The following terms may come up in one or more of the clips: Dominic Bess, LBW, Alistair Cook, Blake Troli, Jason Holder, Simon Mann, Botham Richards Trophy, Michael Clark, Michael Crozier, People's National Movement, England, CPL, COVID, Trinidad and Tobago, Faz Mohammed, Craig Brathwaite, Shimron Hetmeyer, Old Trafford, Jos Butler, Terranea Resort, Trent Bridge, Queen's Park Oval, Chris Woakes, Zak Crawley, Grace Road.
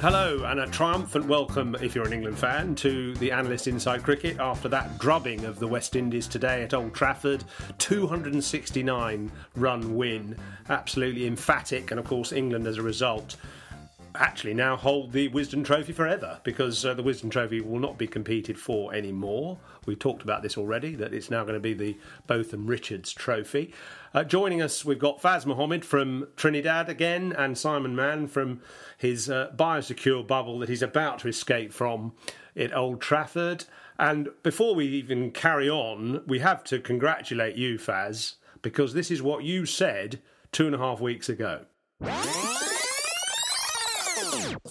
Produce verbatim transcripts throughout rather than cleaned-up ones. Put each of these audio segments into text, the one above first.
Hello, and a triumphant welcome, if you're an England fan, to the Analyst Inside Cricket after that drubbing of the West Indies today at Old Trafford. two hundred sixty-nine run win. Absolutely emphatic, and of course England as a result actually now hold the Wisdom Trophy forever, because uh, the Wisdom Trophy will not be competed for anymore. We talked about this already, that it's now going to be the Botham Richards Trophy. Uh, joining us, we've got Faz Mohammed from Trinidad again, and Simon Mann from his uh, biosecure bubble that he's about to escape from at Old Trafford. And before we even carry on, we have to congratulate you, Faz, because this is what you said two and a half weeks ago.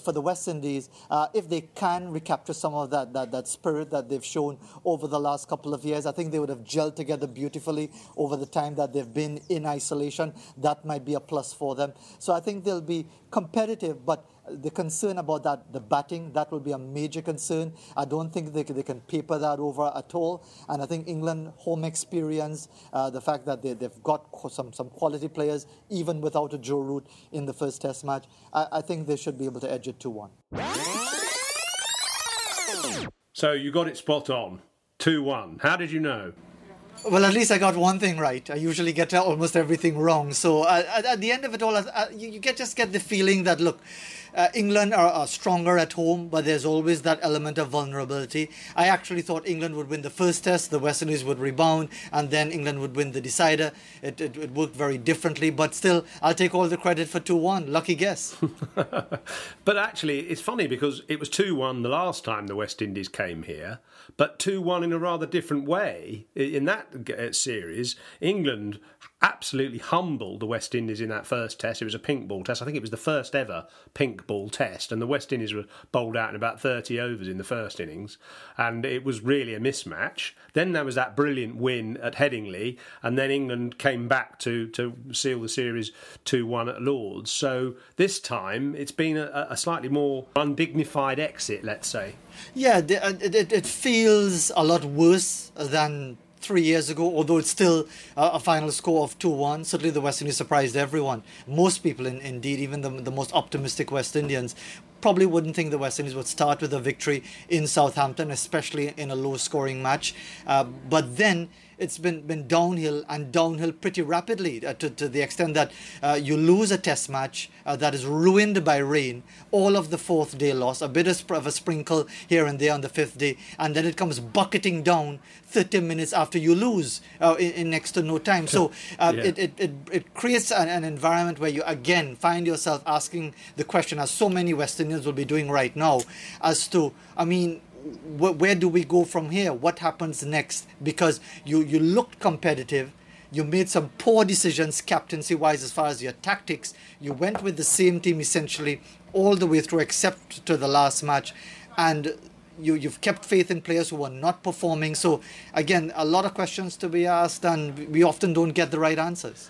For the West Indies, uh, if they can recapture some of that, that that spirit that they've shown over the last couple of years, I think they would have gelled together beautifully over the time that they've been in isolation. That might be a plus for them. So I think they'll be competitive, but the concern about that, the batting, that will be a major concern. I don't think they, they can paper that over at all. And I think England, home experience, uh, the fact that they, they've got some, some quality players, even without a Joe Root in the first Test match, I, I think they should be able to edge it two one. So you got it spot on, two one. How did you know? Well, at least I got one thing right. I usually get almost everything wrong. So uh, at, at the end of it all, uh, you, you get just get the feeling that, look, uh, England are, are stronger at home, but there's always that element of vulnerability. I actually thought England would win the first Test, the West Indies would rebound, and then England would win the decider. It, it, it worked very differently, but still, I'll take all the credit for two one. Lucky guess. But actually, it's funny because it was two one the last time the West Indies came here, but two one in a rather different way. In that series, England absolutely humbled the West Indies in that first Test. It was a pink ball Test. I think it was the first ever pink ball Test, and the West Indies were bowled out in about thirty overs in the first innings, and it was really a mismatch. Then there was that brilliant win at Headingley, and then England came back to, to seal the series two one at Lord's. So this time it's been a, a slightly more undignified exit, let's say. Yeah, it, it feels a lot worse than three years ago, although it's still uh, a final score of two one. Certainly the West Indies surprised everyone. Most people, in, indeed, even the, the most optimistic West Indians, probably wouldn't think the West Indies would start with a victory in Southampton, especially in a low-scoring match. Uh, but then it's been, been downhill, and downhill pretty rapidly, uh, to, to the extent that uh, you lose a Test match uh, that is ruined by rain, all of the fourth day loss, a bit of a sprinkle here and there on the fifth day, and then it comes bucketing down thirty minutes after you lose uh, in, in next to no time. So uh, yeah. it, it, it, it creates an, an environment where you again find yourself asking the question, as so many West Indians will be doing right now, as to, I mean, where do we go from here? What happens next? Because you, you looked competitive. You made some poor decisions captaincy-wise as far as your tactics. You went with the same team essentially all the way through except to the last match, and you, you've kept faith in players who are not performing. So again, a lot of questions to be asked, and we often don't get the right answers.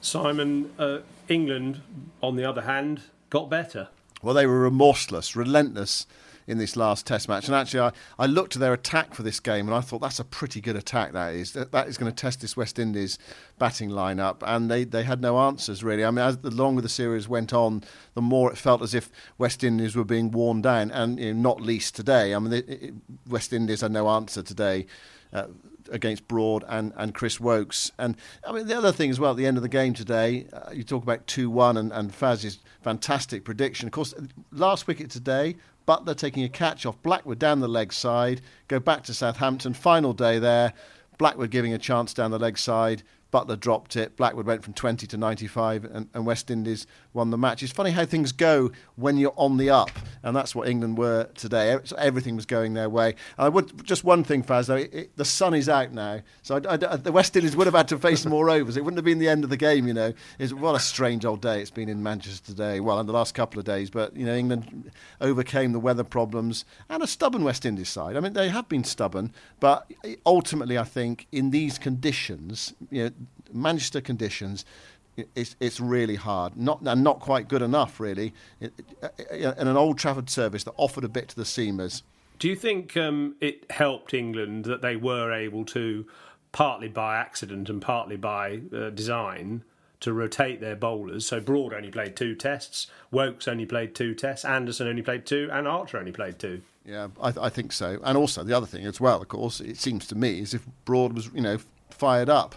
Simon, uh, England, on the other hand, got better. Well, they were remorseless, relentless in this last Test match. And actually, I, I looked at their attack for this game and I thought, that's a pretty good attack, that is. That, that is going to test this West Indies batting line-up. And they, they had no answers, really. I mean, as the longer the series went on, the more it felt as if West Indies were being worn down, and you know, not least today. I mean, it, it, West Indies had no answer today uh, against Broad and, and Chris Woakes. And, I mean, the other thing as well, at the end of the game today, uh, you talk about two one and, and Faz's fantastic prediction. Of course, last wicket today, Butler taking a catch off Blackwood down the leg side, go back to Southampton, final day there, Blackwood giving a chance down the leg side, Butler dropped it, Blackwood went from twenty to ninety-five and, and West Indies won the match. It's funny how things go when you're on the up, and that's what England were today. So everything was going their way. And I would, just one thing, Faz, though, it, it, the sun is out now, so I, I, the West Indies would have had to face more overs. It wouldn't have been the end of the game, you know. It's, what a strange old day it's been in Manchester today, well, in the last couple of days, but, you know, England overcame the weather problems and a stubborn West Indies side. I mean, they have been stubborn, but ultimately, I think, in these conditions, you know, Manchester conditions, it's it's really hard, not and not quite good enough, really, in an Old Trafford service that offered a bit to the seamers. Do you think um, it helped England that they were able to, partly by accident and partly by uh, design, to rotate their bowlers? So Broad only played two tests, Woakes only played two tests, Anderson only played two, and Archer only played two. Yeah, I, th- I think so. And also the other thing as well, of course, it seems to me as if Broad was, you know, fired up.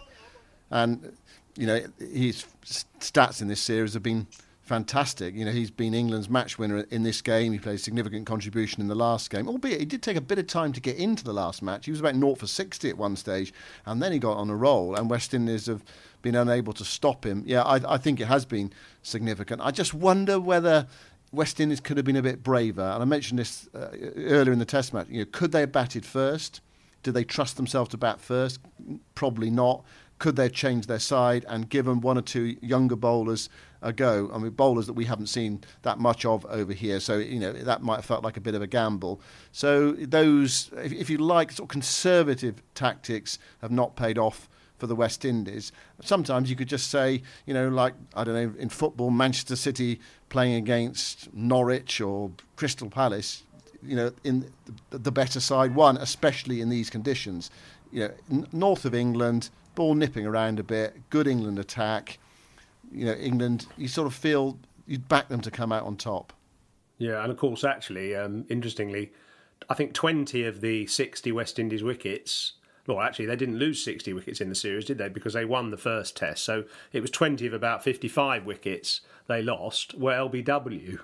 And, you know, his stats in this series have been fantastic. You know, he's been England's match winner in this game. He played a significant contribution in the last game, albeit he did take a bit of time to get into the last match. He was about zero for sixty at one stage, and then he got on a roll, and West Indies have been unable to stop him. Yeah, I, I think it has been significant. I just wonder whether West Indies could have been a bit braver. And I mentioned this uh, earlier in the Test match. You know, could they have batted first? Did they trust themselves to bat first? Probably not. Could they change their side and give them one or two younger bowlers a go? I mean, bowlers that we haven't seen that much of over here. So, you know, that might have felt like a bit of a gamble. So those, if, if you like, sort of conservative tactics have not paid off for the West Indies. Sometimes you could just say, you know, like, I don't know, in football, Manchester City playing against Norwich or Crystal Palace, you know, in the better side won, especially in these conditions. You know, n- north of England, ball nipping around a bit, good England attack. You know, England, you sort of feel you'd back them to come out on top. Yeah, and of course, actually, um, interestingly, I think twenty of the sixty West Indies wickets, well, actually, they didn't lose sixty wickets in the series, did they? Because they won the first test. So it was twenty of about fifty-five wickets they lost were L B W.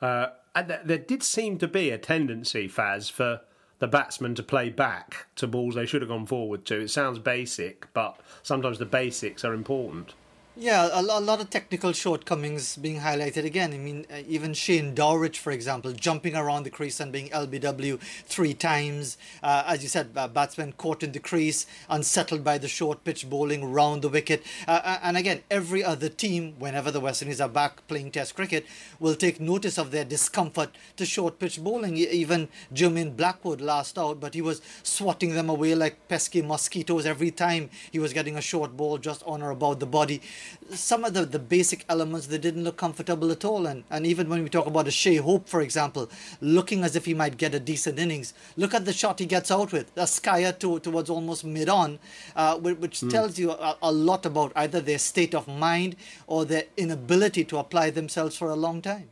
Uh, and th- there did seem to be a tendency, Faz, for the batsmen to play back to balls they should have gone forward to. It sounds basic, but sometimes the basics are important. Yeah, a lot of technical shortcomings being highlighted again. I mean, even Shane Dowrich, for example, jumping around the crease and being L B W three times. Uh, as you said, uh, batsmen caught in the crease, unsettled by the short pitch bowling round the wicket. Uh, and again, every other team, whenever the West Indies are back playing Test cricket, will take notice of their discomfort to short pitch bowling. Even Jermaine Blackwood last out, but he was swatting them away like pesky mosquitoes every time he was getting a short ball just on or about the body. Some of the, the basic elements, they didn't look comfortable at all. And, and even when we talk about a Shai Hope, for example, looking as if he might get a decent innings, look at the shot he gets out with, a skyer to, towards almost mid-on, uh, which mm. tells you a, a lot about either their state of mind or their inability to apply themselves for a long time.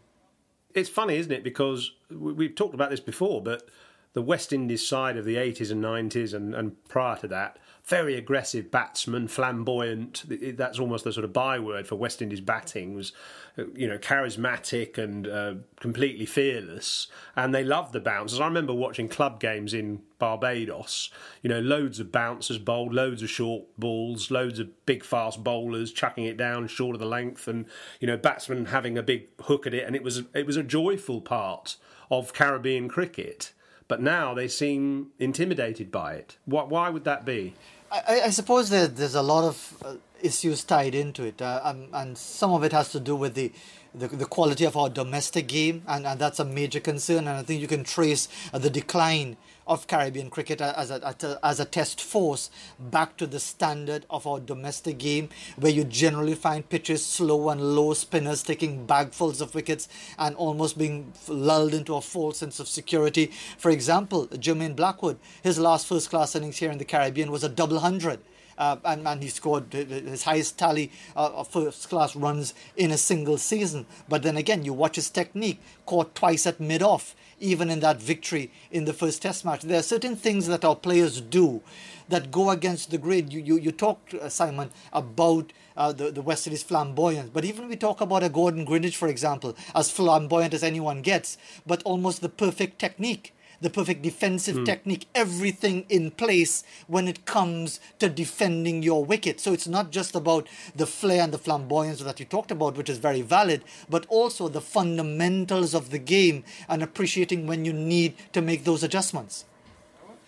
It's funny, isn't it? Because we've talked about this before, but the West Indies side of the eighties and nineties and, and prior to that, very aggressive batsman, flamboyant. That's almost the sort of byword for West Indies batting, was, you know, charismatic and uh, completely fearless. And they loved the bouncers. I remember watching club games in Barbados, you know, loads of bouncers bowled, loads of short balls, loads of big fast bowlers chucking it down short of the length, and, you know, batsmen having a big hook at it. And it was it was a joyful part of Caribbean cricket. But now they seem intimidated by it. Why, why would that be? I, I suppose there, there's a lot of uh, issues tied into it, uh, and, and some of it has to do with the the the quality of our domestic game, and, and that's a major concern. And I think you can trace uh, the decline of Caribbean cricket as a as a test force back to the standard of our domestic game, where you generally find pitches slow and low, spinners taking bagfuls of wickets and almost being lulled into a false sense of security. For example, Jermaine Blackwood, his last first class innings here in the Caribbean was a double hundred. Uh, and, and he scored his highest tally uh, of first-class runs in a single season. But then again, you watch his technique, caught twice at mid-off, even in that victory in the first Test match. There are certain things that our players do that go against the grain. You you, you talked, uh, Simon, about uh, the, the West Indies' flamboyance. But even we talk about a Gordon Greenidge, for example, as flamboyant as anyone gets, but almost the perfect technique. The perfect defensive mm. technique, everything in place when it comes to defending your wicket. So it's not just about the flair and the flamboyance that you talked about, which is very valid, but also the fundamentals of the game and appreciating when you need to make those adjustments.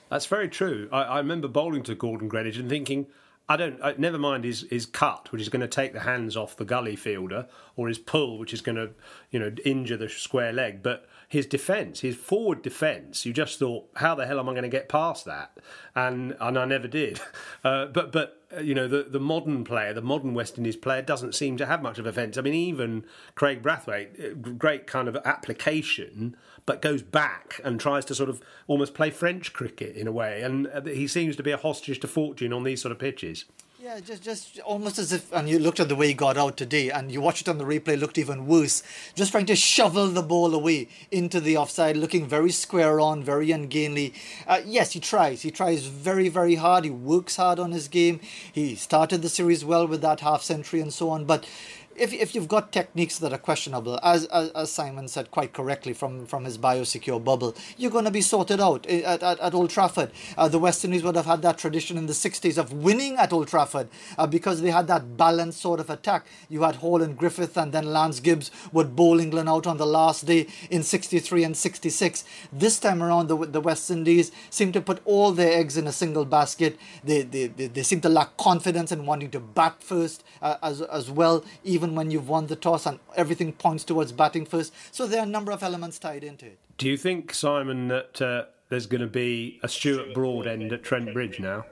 That's very true. I, I remember bowling to Gordon Greenidge and thinking, I don't. I, never mind his, his cut, which is going to take the hands off the gully fielder, or his pull, which is going to, you know, injure the square leg. But his defence, his forward defence, you just thought, how the hell am I going to get past that? And and I never did. Uh, but but you know, the, the modern player, the modern West Indies player, doesn't seem to have much of a fence. I mean, even Craig Brathwaite, great kind of application, but goes back and tries to sort of almost play French cricket in a way. And he seems to be a hostage to fortune on these sort of pitches. Yeah, just just almost as if, and you looked at the way he got out today, and you watched it on the replay, looked even worse, just trying to shovel the ball away into the offside, looking very square on, very ungainly. Uh, yes, he tries. He tries very, very hard. He works hard on his game. He started the series well with that half-century and so on, but If if you've got techniques that are questionable, as as, as Simon said quite correctly from, from his biosecure bubble, you're going to be sorted out at, at, at Old Trafford. Uh, the West Indies would have had that tradition in the sixties of winning at Old Trafford uh, because they had that balanced sort of attack. You had Hall and Griffith, and then Lance Gibbs would bowl England out on the last day in sixty-three and sixty-six. This time around, the the West Indies seem to put all their eggs in a single basket. They they, they, they seem to lack confidence in wanting to bat first uh, as as well, even Even when you've won the toss and everything points towards batting first. So there are a number of elements tied into it. Do you think, Simon, that uh, there's going to be a Stuart Broad end at Trent Bridge now?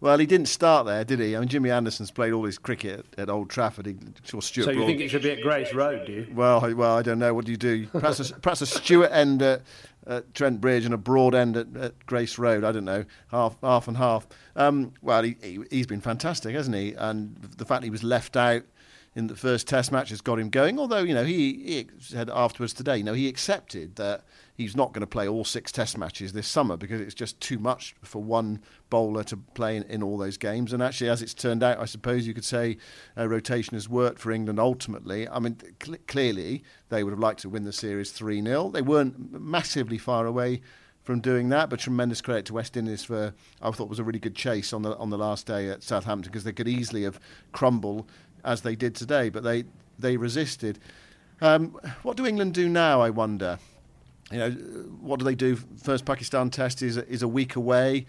Well, he didn't start there, did he? I mean, Jimmy Anderson's played all his cricket at, at Old Trafford. He saw Stuart So you Broad. Think it should be at Grace Road, do you? Well, well, I don't know. What do you do? Perhaps a, perhaps a Stuart end at, at Trent Bridge and a Broad end at, at Grace Road. I don't know. Half half and half. Um, well, he, he, he's been fantastic, hasn't he? And the fact he was left out in the first Test match has got him going. Although, you know, he, he said afterwards today, you know, he accepted that he's not going to play all six Test matches this summer because it's just too much for one bowler to play in, in all those games. And actually, as it's turned out, I suppose you could say uh, rotation has worked for England ultimately. I mean, cl- clearly, they would have liked to win the series three nil. They weren't massively far away from doing that, but tremendous credit to West Indies for, I thought, was a really good chase on the on the last day at Southampton because they could easily have crumbled as they did today, but they, they resisted. Um, what do England do now, I wonder? You know, what do they do? First Pakistan Test is is a week away.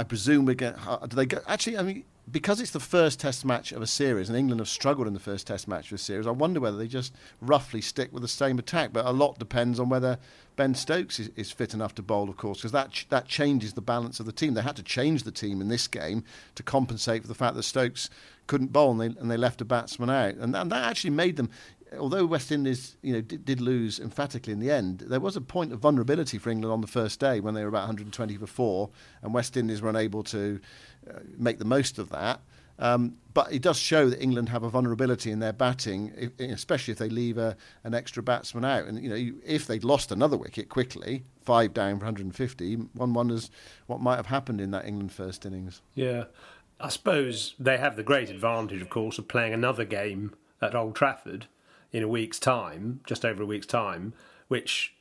I presume we get. Do they go? Actually, I mean, because it's the first Test match of a series, and England have struggled in the first Test match of a series. I wonder whether they just roughly stick with the same attack. But a lot depends on whether Ben Stokes is, is fit enough to bowl, of course, because that ch- that changes the balance of the team. They had to change the team in this game to compensate for the fact that Stokes couldn't bowl, and they and they left a batsman out, and and that actually made them. Although West Indies, you know, did, did lose emphatically in the end, there was a point of vulnerability for England on the first day when they were about one hundred twenty for four, and West Indies were unable to uh, make the most of that. Um, but it does show that England have a vulnerability in their batting, if, especially if they leave a, an extra batsman out. And you know, you, if they'd lost another wicket quickly, five down for one hundred fifty, one wonders what might have happened in that England first innings. Yeah, I suppose they have the great advantage, of course, of playing another game at Old Trafford in a week's time, just over a week's time, which,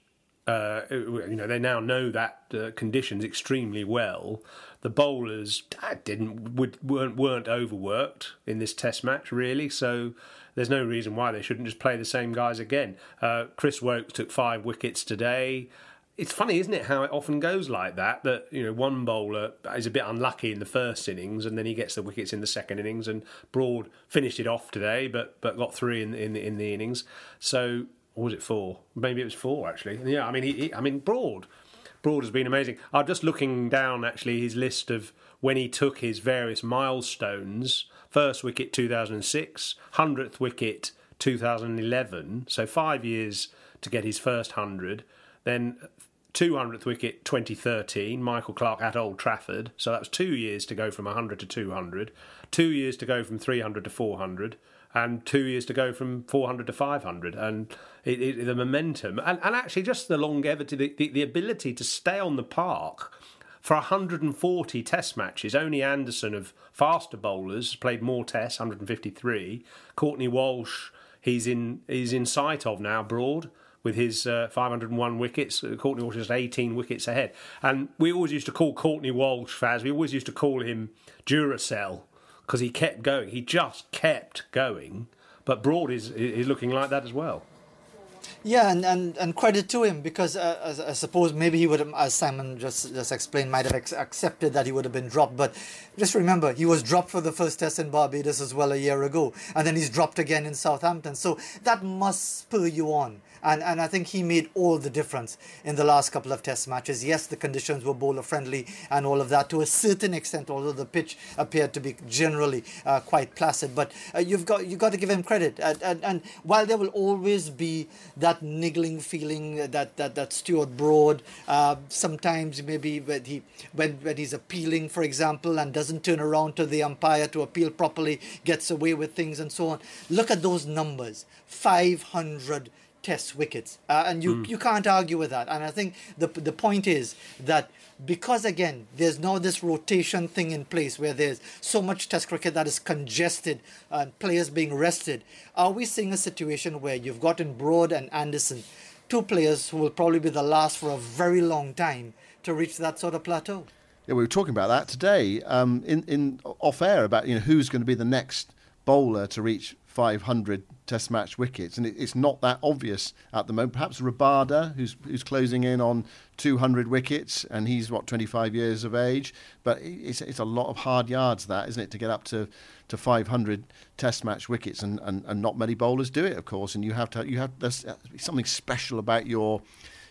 uh, you know, they now know that uh, conditions extremely well. The bowlers didn't weren't weren't overworked in this Test match, really, so there's no reason why they shouldn't just play the same guys again. Uh, Chris Woakes took five wickets today. it's funny, isn't it, how it often goes like that, that, you know, one bowler is a bit unlucky in the first innings and then he gets the wickets in the second innings, and Broad finished it off today but but got three in, in, the, in the innings. So, or was it four? Maybe it was four, actually. Yeah, I mean, he, he, I mean, Broad. Broad has been amazing. I'm just looking down, actually, his list of when he took his various milestones. First wicket, two thousand six. Hundredth wicket, two thousand eleven. So five years to get his first hundred. Then two hundredth wicket, twenty thirteen, Michael Clark at Old Trafford. So that was two years to go from one hundred to two hundred. Two years to go from three hundred to four hundred. And two years to go from four hundred to five hundred. And it, it, the momentum. And, and actually just the longevity, the, the, the ability to stay on the park for one hundred forty test matches. Only Anderson of faster bowlers played more tests, one hundred fifty-three. Courtney Walsh, he's in, he's in sight of now, Broad, with his uh, five hundred one wickets. Courtney Walsh is eighteen wickets ahead. And we always used to call Courtney Walsh, Faz, we always used to call him Duracell, because he kept going. He just kept going. But Broad is, is looking like that as well. Yeah, and, and, and credit to him, because uh, I, I suppose maybe he would have, as Simon just, just explained, might have ex- accepted that he would have been dropped. But just remember, he was dropped for the first test in Barbados as well a year ago. And then he's dropped again in Southampton. So that must spur you on. And and I think he made all the difference in the last couple of test matches. Yes, the conditions were bowler-friendly and all of that to a certain extent, although the pitch appeared to be generally uh, quite placid. But uh, you've got you've got to give him credit. And, and, and while there will always be that niggling feeling that that, that Stuart Broad, uh, sometimes maybe when, he, when, when he's appealing, for example, and doesn't turn around to the umpire to appeal properly, gets away with things and so on. Look at those numbers, five hundred test wickets, uh, and you, mm. you can't argue with that. And I think the the point is that because, again, there's now this rotation thing in place where there's so much test cricket that is congested and players being rested, are we seeing a situation where you've got in Broad and Anderson, two players who will probably be the last for a very long time to reach that sort of plateau? Yeah, we were talking about that today um, in, in off-air about, you know, who's going to be the next bowler to reach five hundred test match wickets, and it, it's not that obvious at the moment. Perhaps Rabada, who's who's closing in on two hundred wickets, and he's what, twenty-five years of age, but it's it's a lot of hard yards, that, isn't it, to get up to, to five hundred test match wickets, and, and, and not many bowlers do it, of course, and you have to you have there's something special about your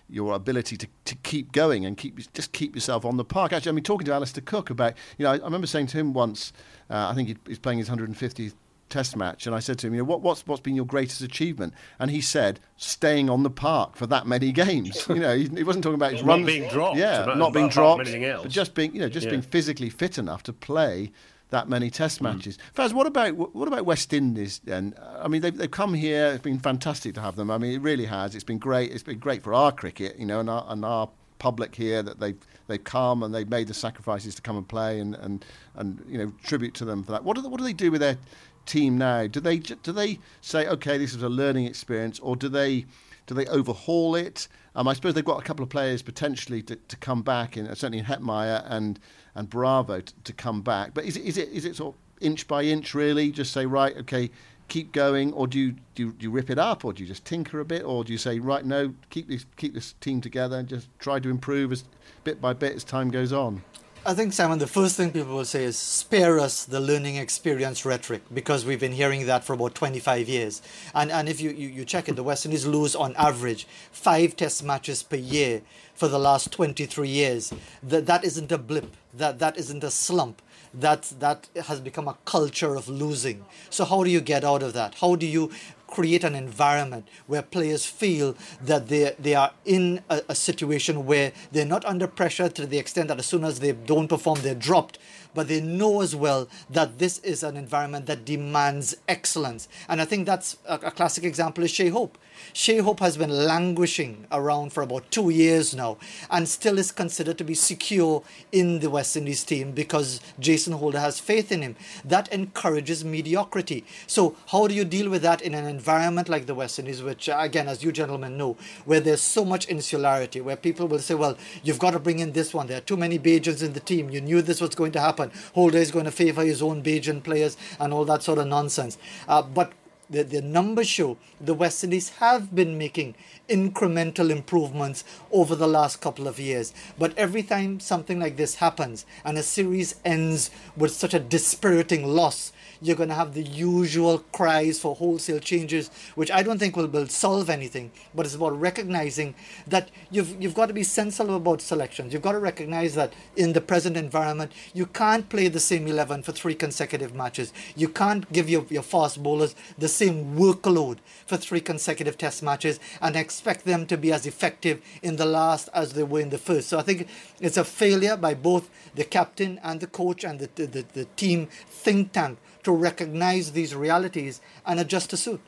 your ability to, to keep going and keep just keep yourself on the park. Actually, I mean, talking to Alistair Cook about, you know, I, I remember saying to him once, uh, I think he, he's playing his one hundred fiftieth test match, and I said to him, you know, what, what's what's been your greatest achievement? And he said, staying on the park for that many games. You know, he, he wasn't talking about his runs, not being dropped, yeah, not, not being dropped, anything else. But just being, you know, just yeah. being physically fit enough to play that many test mm. matches. Faz, what about what about West Indies then? I mean, they've they've come here. It's been fantastic to have them. I mean, it really has. It's been great. It's been great for our cricket, you know, and our and our public here, that they've they've come and they've made the sacrifices to come and play, and and and you know, tribute to them for that. What do they, what do they do with their team now? Do they do they say, okay, this is a learning experience, or do they do they overhaul it? Um, I suppose they've got a couple of players potentially to, to come back, in certainly in Hetmeyer and and Bravo to, to come back. But is it is it is it sort of inch by inch, really? Just say, right, okay, keep going, or do you do you, do you rip it up, or do you just tinker a bit, or do you say, right, no, keep this keep this team together and just try to improve as bit by bit as time goes on? I think, Simon, the first thing people will say is, spare us the learning experience rhetoric, because we've been hearing that for about twenty-five years. And and if you, you, you check it, the West Indies lose on average five test matches per year for the last twenty-three years. That that isn't a blip. That that isn't a slump. That that has become a culture of losing. So how do you get out of that? How do you create an environment where players feel that they they are in a, a situation where they're not under pressure to the extent that as soon as they don't perform, they're dropped, but they know as well that this is an environment that demands excellence? And I think that's a, a classic example is Shai Hope. Shai Hope has been languishing around for about two years now and still is considered to be secure in the West Indies team because Jason Holder has faith in him. That encourages mediocrity. So how do you deal with that in an environment like the West Indies, which, again, as you gentlemen know, where there's so much insularity, where people will say, well, you've got to bring in this one. There are too many Bajans in the team. You knew this was going to happen. Holder is going to favour his own Bajan players and all that sort of nonsense. Uh, but the, the numbers show the West Indies have been making incremental improvements over the last couple of years. But every time something like this happens and a series ends with such a dispiriting loss, you're going to have the usual cries for wholesale changes, which I don't think will, will solve anything. But it's about recognizing that you've you've got to be sensible about selections. You've got to recognize that in the present environment, you can't play the same eleven for three consecutive matches. You can't give your, your fast bowlers the same workload for three consecutive test matches and expect them to be as effective in the last as they were in the first. So I think it's a failure by both the captain and the coach and the the, the team think tank to recognize these realities and adjust to suit.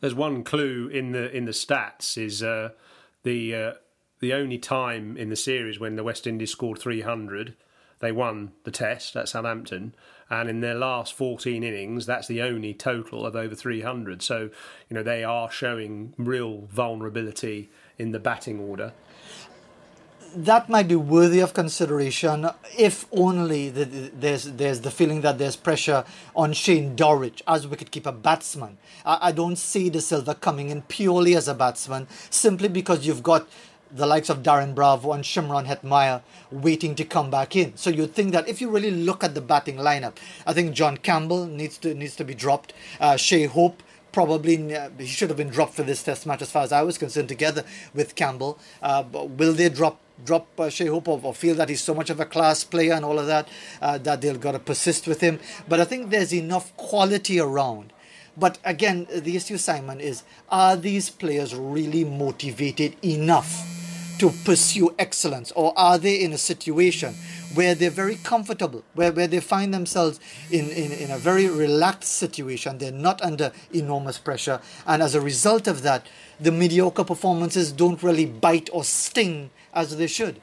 There's one clue in the in the stats is uh, the uh, the only time in the series when the West Indies scored three hundred, they won the test at Southampton, and in their last fourteen innings, that's the only total of over three hundred. So, you know, they are showing real vulnerability in the batting order. That might be worthy of consideration if only the, the, there's there's the feeling that there's pressure on Shane Dowrich as wicketkeeper batsman. I, I don't see De Silva coming in purely as a batsman simply because you've got the likes of Darren Bravo and Shimron Hetmeyer waiting to come back in. So you'd think that if you really look at the batting lineup, I think John Campbell needs to needs to be dropped. Uh, Shai Hope. Probably uh, he should have been dropped for this test match as far as I was concerned together with Campbell. Uh, but will they drop drop uh, Shai Hope or, or feel that he's so much of a class player and all of that uh, that they've got to persist with him? But I think there's enough quality around. But again, the issue, Simon, is are these players really motivated enough to pursue excellence, or are they in a situation where they're very comfortable, where, where they find themselves in, in, in a very relaxed situation? They're not under enormous pressure, and as a result of that, the mediocre performances don't really bite or sting as they should.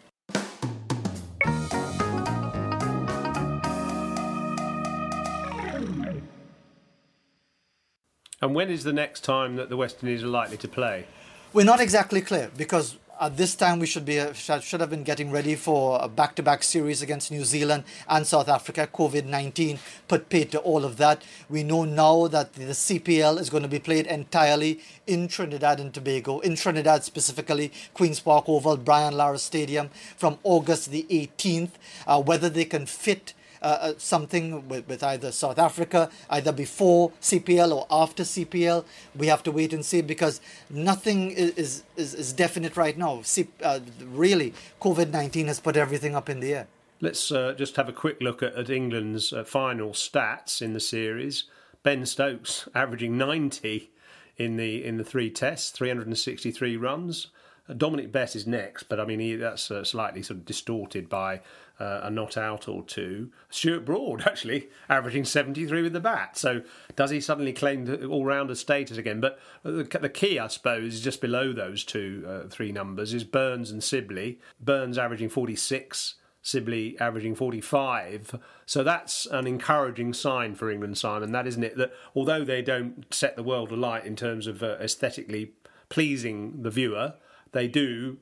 And when is the next time that the West Indies are likely to play? We're not exactly clear, because at this time, we should be should have been getting ready for a back-to-back series against New Zealand and South Africa. covid nineteen put paid to all of that. We know now that the C P L is going to be played entirely in Trinidad and Tobago, in Trinidad specifically, Queen's Park Oval, Brian Lara Stadium, from August the eighteenth. Uh, whether they can fit Uh, something with, with either South Africa, either before C P L or after C P L. We have to wait and see, because nothing is is, is definite right now. C, uh, really, covid nineteen has put everything up in the air. Let's uh, just have a quick look at, at England's uh, final stats in the series. Ben Stokes averaging ninety in the in the three tests, three hundred sixty-three runs. Uh, Dominic Bess is next, but I mean he, that's uh, slightly sort of distorted by Uh, a not out or two. Stuart Broad, actually, averaging seventy-three with the bat. So does he suddenly claim all-rounder status again? But the key, I suppose, is just below those two, uh, three numbers, is Burns and Sibley. Burns averaging forty-six, Sibley averaging forty-five. So that's an encouraging sign for England, Simon, that isn't it? That although they don't set the world alight in terms of uh, aesthetically pleasing the viewer, they do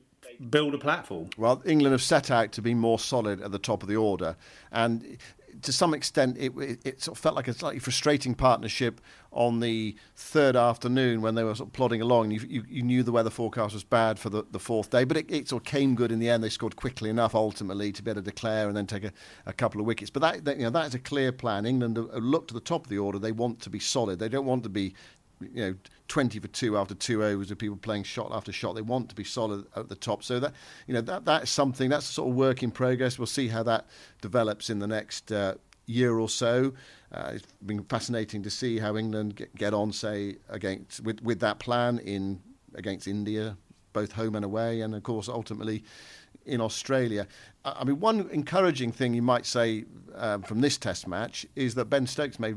build a platform. Well, England have set out to be more solid at the top of the order, and to some extent it, it, it sort of felt like a slightly frustrating partnership on the third afternoon when they were sort of plodding along. You, you, you knew the weather forecast was bad for the, the fourth day, but it, it sort of came good in the end. They scored quickly enough ultimately to be able to declare and then take a, a couple of wickets. But that, that, you know, that is a clear plan. England have looked at the top of the order. They want to be solid. They don't want to be, you know, twenty for two after two overs of people playing shot after shot. They want to be solid at the top. So that, you know, that that's something that's a sort of work in progress. We'll see how that develops in the next uh, year or so. Uh, it's been fascinating to see how England get, get on, say, against with, with that plan in against India, both home and away, and of course ultimately in Australia. I mean, one encouraging thing you might say um, from this test match is that Ben Stokes made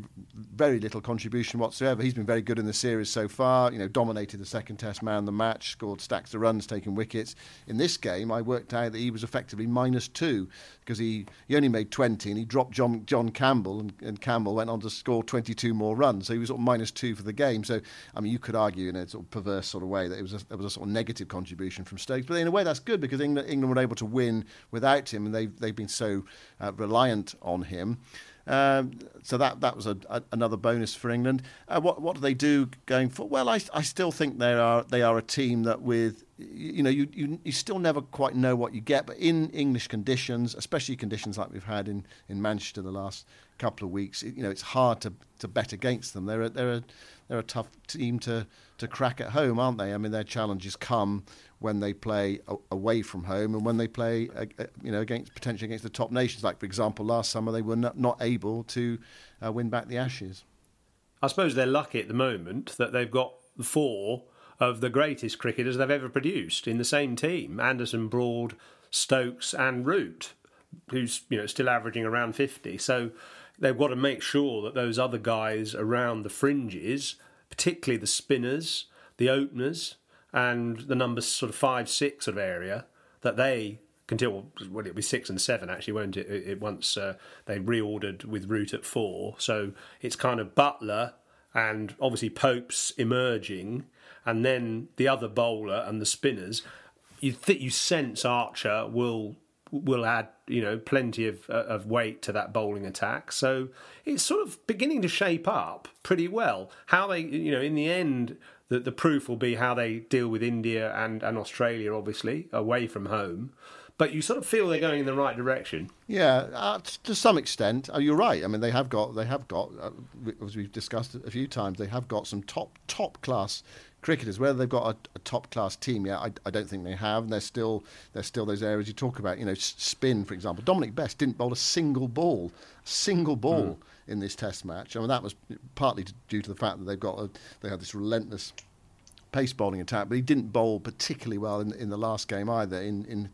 very little contribution whatsoever. He's been very good in the series so far, you know, dominated the second test, man the match, scored stacks of runs, taken wickets. In this game, I worked out that he was effectively minus two, because he, he only made twenty and he dropped John, John Campbell, and, and Campbell went on to score twenty-two more runs. So he was sort of minus two for the game. So, I mean, you could argue in a sort of perverse sort of way that it was a, there was a sort of negative contribution from Stokes. But in a way, that's good, because England, England were able to win without him, and they've, they've been so uh, reliant on him. Um, so that that was a, a, another bonus for England. Uh, what what do they do going for? Well, I I still think they are they are a team that with you know you, you you still never quite know what you get, but in English conditions, especially conditions like we've had in, in Manchester the last couple of weeks, it, you know it's hard to, to bet against them. They're a, they're a, they're a tough team to, to crack at home, aren't they? I mean, their challenges come when they play away from home and when they play, you know, against potentially against the top nations. Like, for example, last summer they were not, not able to uh, win back the Ashes. I suppose they're lucky at the moment that they've got four of the greatest cricketers they've ever produced in the same team: Anderson, Broad, Stokes and Root, who's, you know, still averaging around fifty. So they've got to make sure that those other guys around the fringes, particularly the spinners, the openers, and the numbers sort of five, six sort of area, that they can deal. Well, it'll be six and seven actually, won't it? It, it once uh, they reordered with Root at four, so it's kind of Butler and obviously Pope's emerging, and then the other bowler and the spinners. You think you sense Archer will will add, you know, plenty of uh, of weight to that bowling attack. So it's sort of beginning to shape up pretty well. How they, you know, in the end. The, the proof will be how they deal with India and, and Australia, obviously, away from home. But you sort of feel they're going in the right direction. Yeah, uh, to some extent. Oh, you're right. I mean, they have got, they have got, uh, as we've discussed a few times, they have got some top, top class cricketers. Whether they've got a, a top class team yet, yeah, I, I don't think they have. And they're still, they're still those areas you talk about. You know, spin, for example. Dominic Bess didn't bowl a single ball, single ball. Mm. in this test match. I mean, that was partly due to the fact that they've got a, they had this relentless pace bowling attack, but he didn't bowl particularly well in, in the last game either, in, in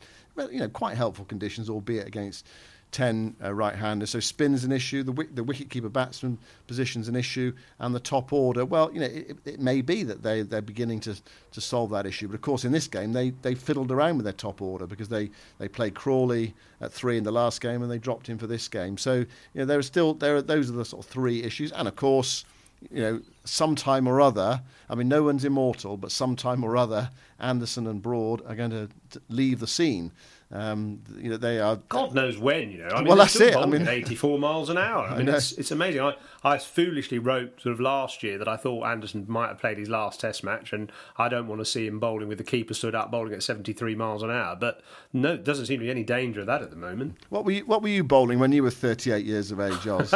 you know quite helpful conditions, albeit against ten uh, right-handers. So spin's an issue, the the wicketkeeper batsman position's an issue, and the top order. Well, you know, it, it may be that they they're beginning to, to solve that issue. But of course, in this game, they, they fiddled around with their top order because they, they played Crawley at three in the last game and they dropped him for this game. So you know, there are still there are those are the sort of three issues, and of course, you know, sometime or other, I mean, no one's immortal, but sometime or other, Anderson and Broad are going to leave the scene. Um, you know, they are. God knows when, you know. I mean, well, that's it. I mean, eighty-four miles an hour. I mean, I it's, it's amazing. I, I foolishly wrote sort of last year that I thought Anderson might have played his last Test match, and I don't want to see him bowling with the keeper stood up bowling at seventy-three miles an hour. But no, it doesn't seem to be any danger of that at the moment. What were you, what were you bowling when you were thirty-eight years of age, Oz?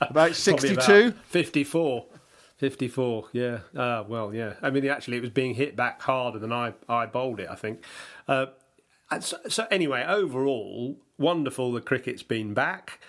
About sixty-two, fifty-four. fifty-four, yeah. Uh, well, yeah. I mean, actually, it was being hit back harder than I, I bowled it, I think. Uh, and so, so, anyway, overall, wonderful the cricket's been back.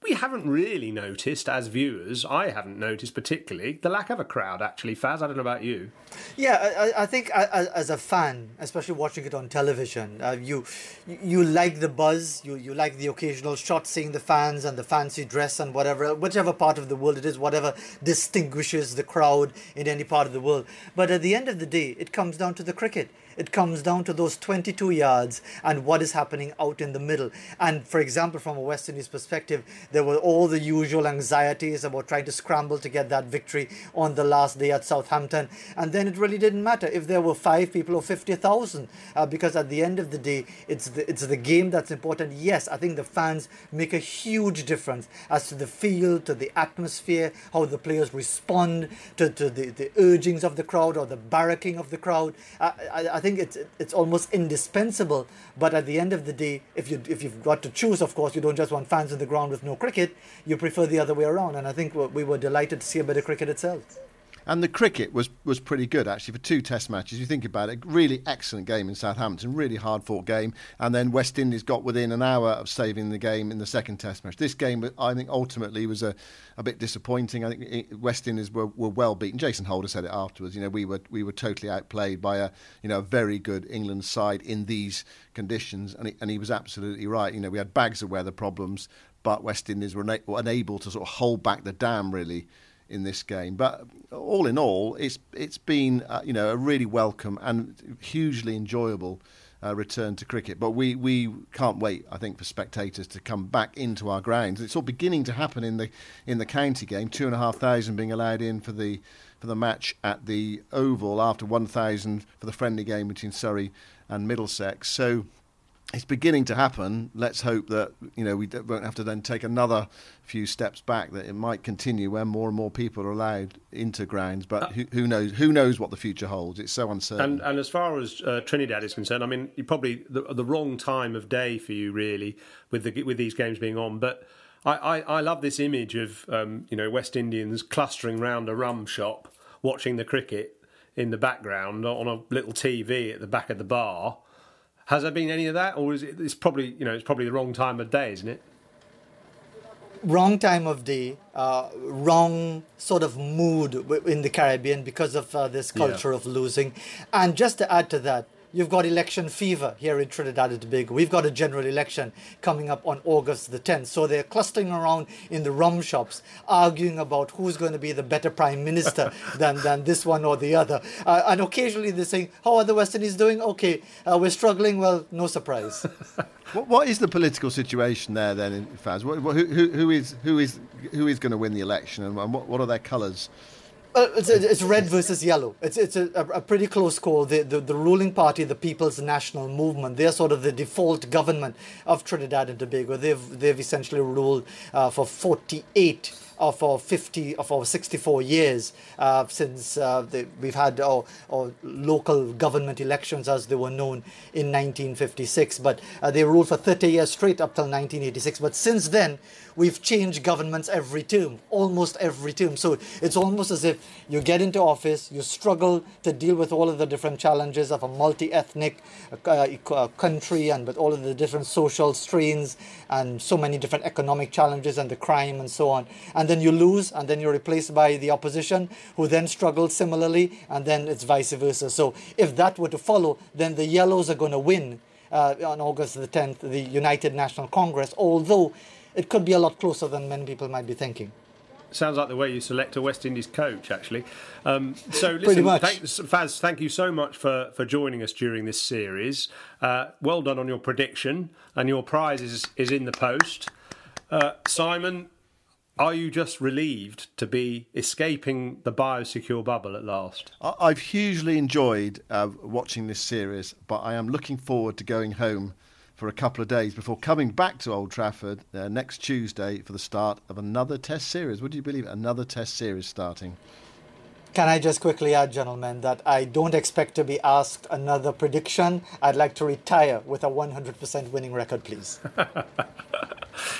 We haven't really noticed, as viewers, I haven't noticed particularly, the lack of a crowd, actually. Faz, I don't know about you. Yeah, I, I think as a fan, especially watching it on television, uh, you you like the buzz, you, you like the occasional shot, seeing the fans and the fancy dress and whatever, whichever part of the world it is, whatever distinguishes the crowd in any part of the world. But at the end of the day, it comes down to the cricket. It comes down to those twenty-two yards and what is happening out in the middle. And, for example, from a West Indies perspective, there were all the usual anxieties about trying to scramble to get that victory on the last day at Southampton. And then it really didn't matter if there were five people or fifty thousand, uh, because at the end of the day, it's the, it's the game that's important. Yes, I think the fans make a huge difference as to the feel, to the atmosphere, how the players respond to, to the, the urgings of the crowd or the barracking of the crowd. I, I, I I think it's it's almost indispensable. But at the end of the day, if you if you've got to choose, of course, you don't just want fans on the ground with no cricket. You prefer the other way around. And I think we were delighted to see a bit of cricket itself. And the cricket was, was pretty good actually for two Test matches. You think about it, really excellent game in Southampton, really hard fought game. And then West Indies got within an hour of saving the game in the second Test match. This game, I think, ultimately was a, a bit disappointing. I think West Indies were, were well beaten. Jason Holder said it afterwards. You know, we were we were totally outplayed by a you know a very good England side in these conditions, and he, and he was absolutely right. You know, we had bags of weather problems, but West Indies were, una- were unable to sort of hold back the dam really in this game. But all in all, it's it's been uh, you know a really welcome and hugely enjoyable uh, return to cricket. But we we can't wait, I think, for spectators to come back into our grounds. It's all beginning to happen in the in the county game. Two and a half thousand being allowed in for the for the match at the Oval after one thousand for the friendly game between Surrey and Middlesex. So it's beginning to happen. Let's hope that, you know, we won't have to then take another few steps back, that it might continue where more and more people are allowed into grounds. But uh, who, who knows Who knows what the future holds? It's so uncertain. And, and as far as uh, Trinidad is concerned, I mean, you're probably the, the wrong time of day for you, really, with, the, with these games being on. But I, I, I love this image of, um, you know, West Indians clustering round a rum shop, watching the cricket in the background on a little T V at the back of the bar. Has there been any of that, or is it? It's probably you know it's probably the wrong time of day, isn't it? Wrong time of day, uh, wrong sort of mood in the Caribbean because of uh, this culture yeah. of losing. And just to add to that, you've got election fever here in Trinidad and Tobago. We've got a general election coming up on August the tenth. So they're clustering around in the rum shops, arguing about who's going to be the better prime minister than, than this one or the other. Uh, and occasionally they're saying, how are the West Indies doing? Okay, uh, we're struggling. Well, no surprise. What, what is the political situation there then, Faz? What, what, who, who is who is who is going to win the election, and what, what are their colours? Uh, it's, it's red versus yellow. It's it's a, a pretty close call. The, the the ruling party, the People's National Movement, they're sort of the default government of Trinidad and Tobago. They've they've essentially ruled uh, for forty-eight of our fifty of our sixty-four years uh, since uh, the, we've had our, our local government elections as they were known in nineteen fifty-six. But uh, they ruled for thirty years straight up till nineteen eighty-six. But since then, we've changed governments every term, almost every term. So it's almost as if you get into office, you struggle to deal with all of the different challenges of a multi-ethnic uh, country, and with all of the different social strains and so many different economic challenges and the crime and so on. And then you lose, and then you're replaced by the opposition, who then struggles similarly, and then it's vice versa. So if that were to follow, then the yellows are going to win uh, on August the tenth, the United National Congress, although it could be a lot closer than many people might be thinking. Sounds like the way you select a West Indies coach, actually. Um, so, listen, Pretty much. Thanks, Faz, thank you so much for, for joining us during this series. Uh, well done on your prediction, and your prize is, is in the post. Uh, Simon, are you just relieved to be escaping the biosecure bubble at last? I've hugely enjoyed uh, watching this series, but I am looking forward to going home for a couple of days before coming back to Old Trafford uh, next Tuesday for the start of another Test series. Would you believe it? Another Test series starting. Can I just quickly add, gentlemen, that I don't expect to be asked another prediction. I'd like to retire with a one hundred percent winning record, please.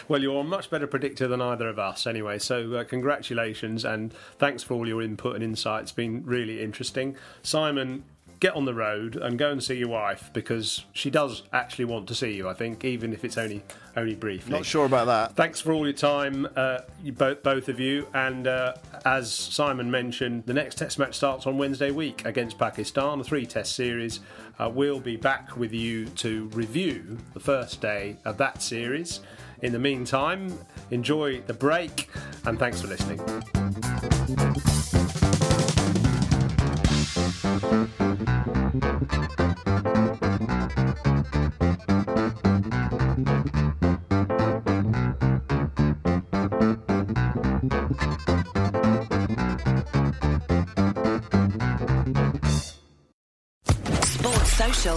Well, you're a much better predictor than either of us anyway, so uh, congratulations, and thanks for all your input and insight. It's been really interesting. Simon, get on the road and go and see your wife, because she does actually want to see you, I think, even if it's only only briefly. Not sure about that. Thanks for all your time, uh, you both, both of you. And uh, as Simon mentioned, the next Test match starts on Wednesday week against Pakistan, a three-Test series. Uh, we'll be back with you to review the first day of that series. In the meantime, enjoy the break, and thanks for listening. Sports Social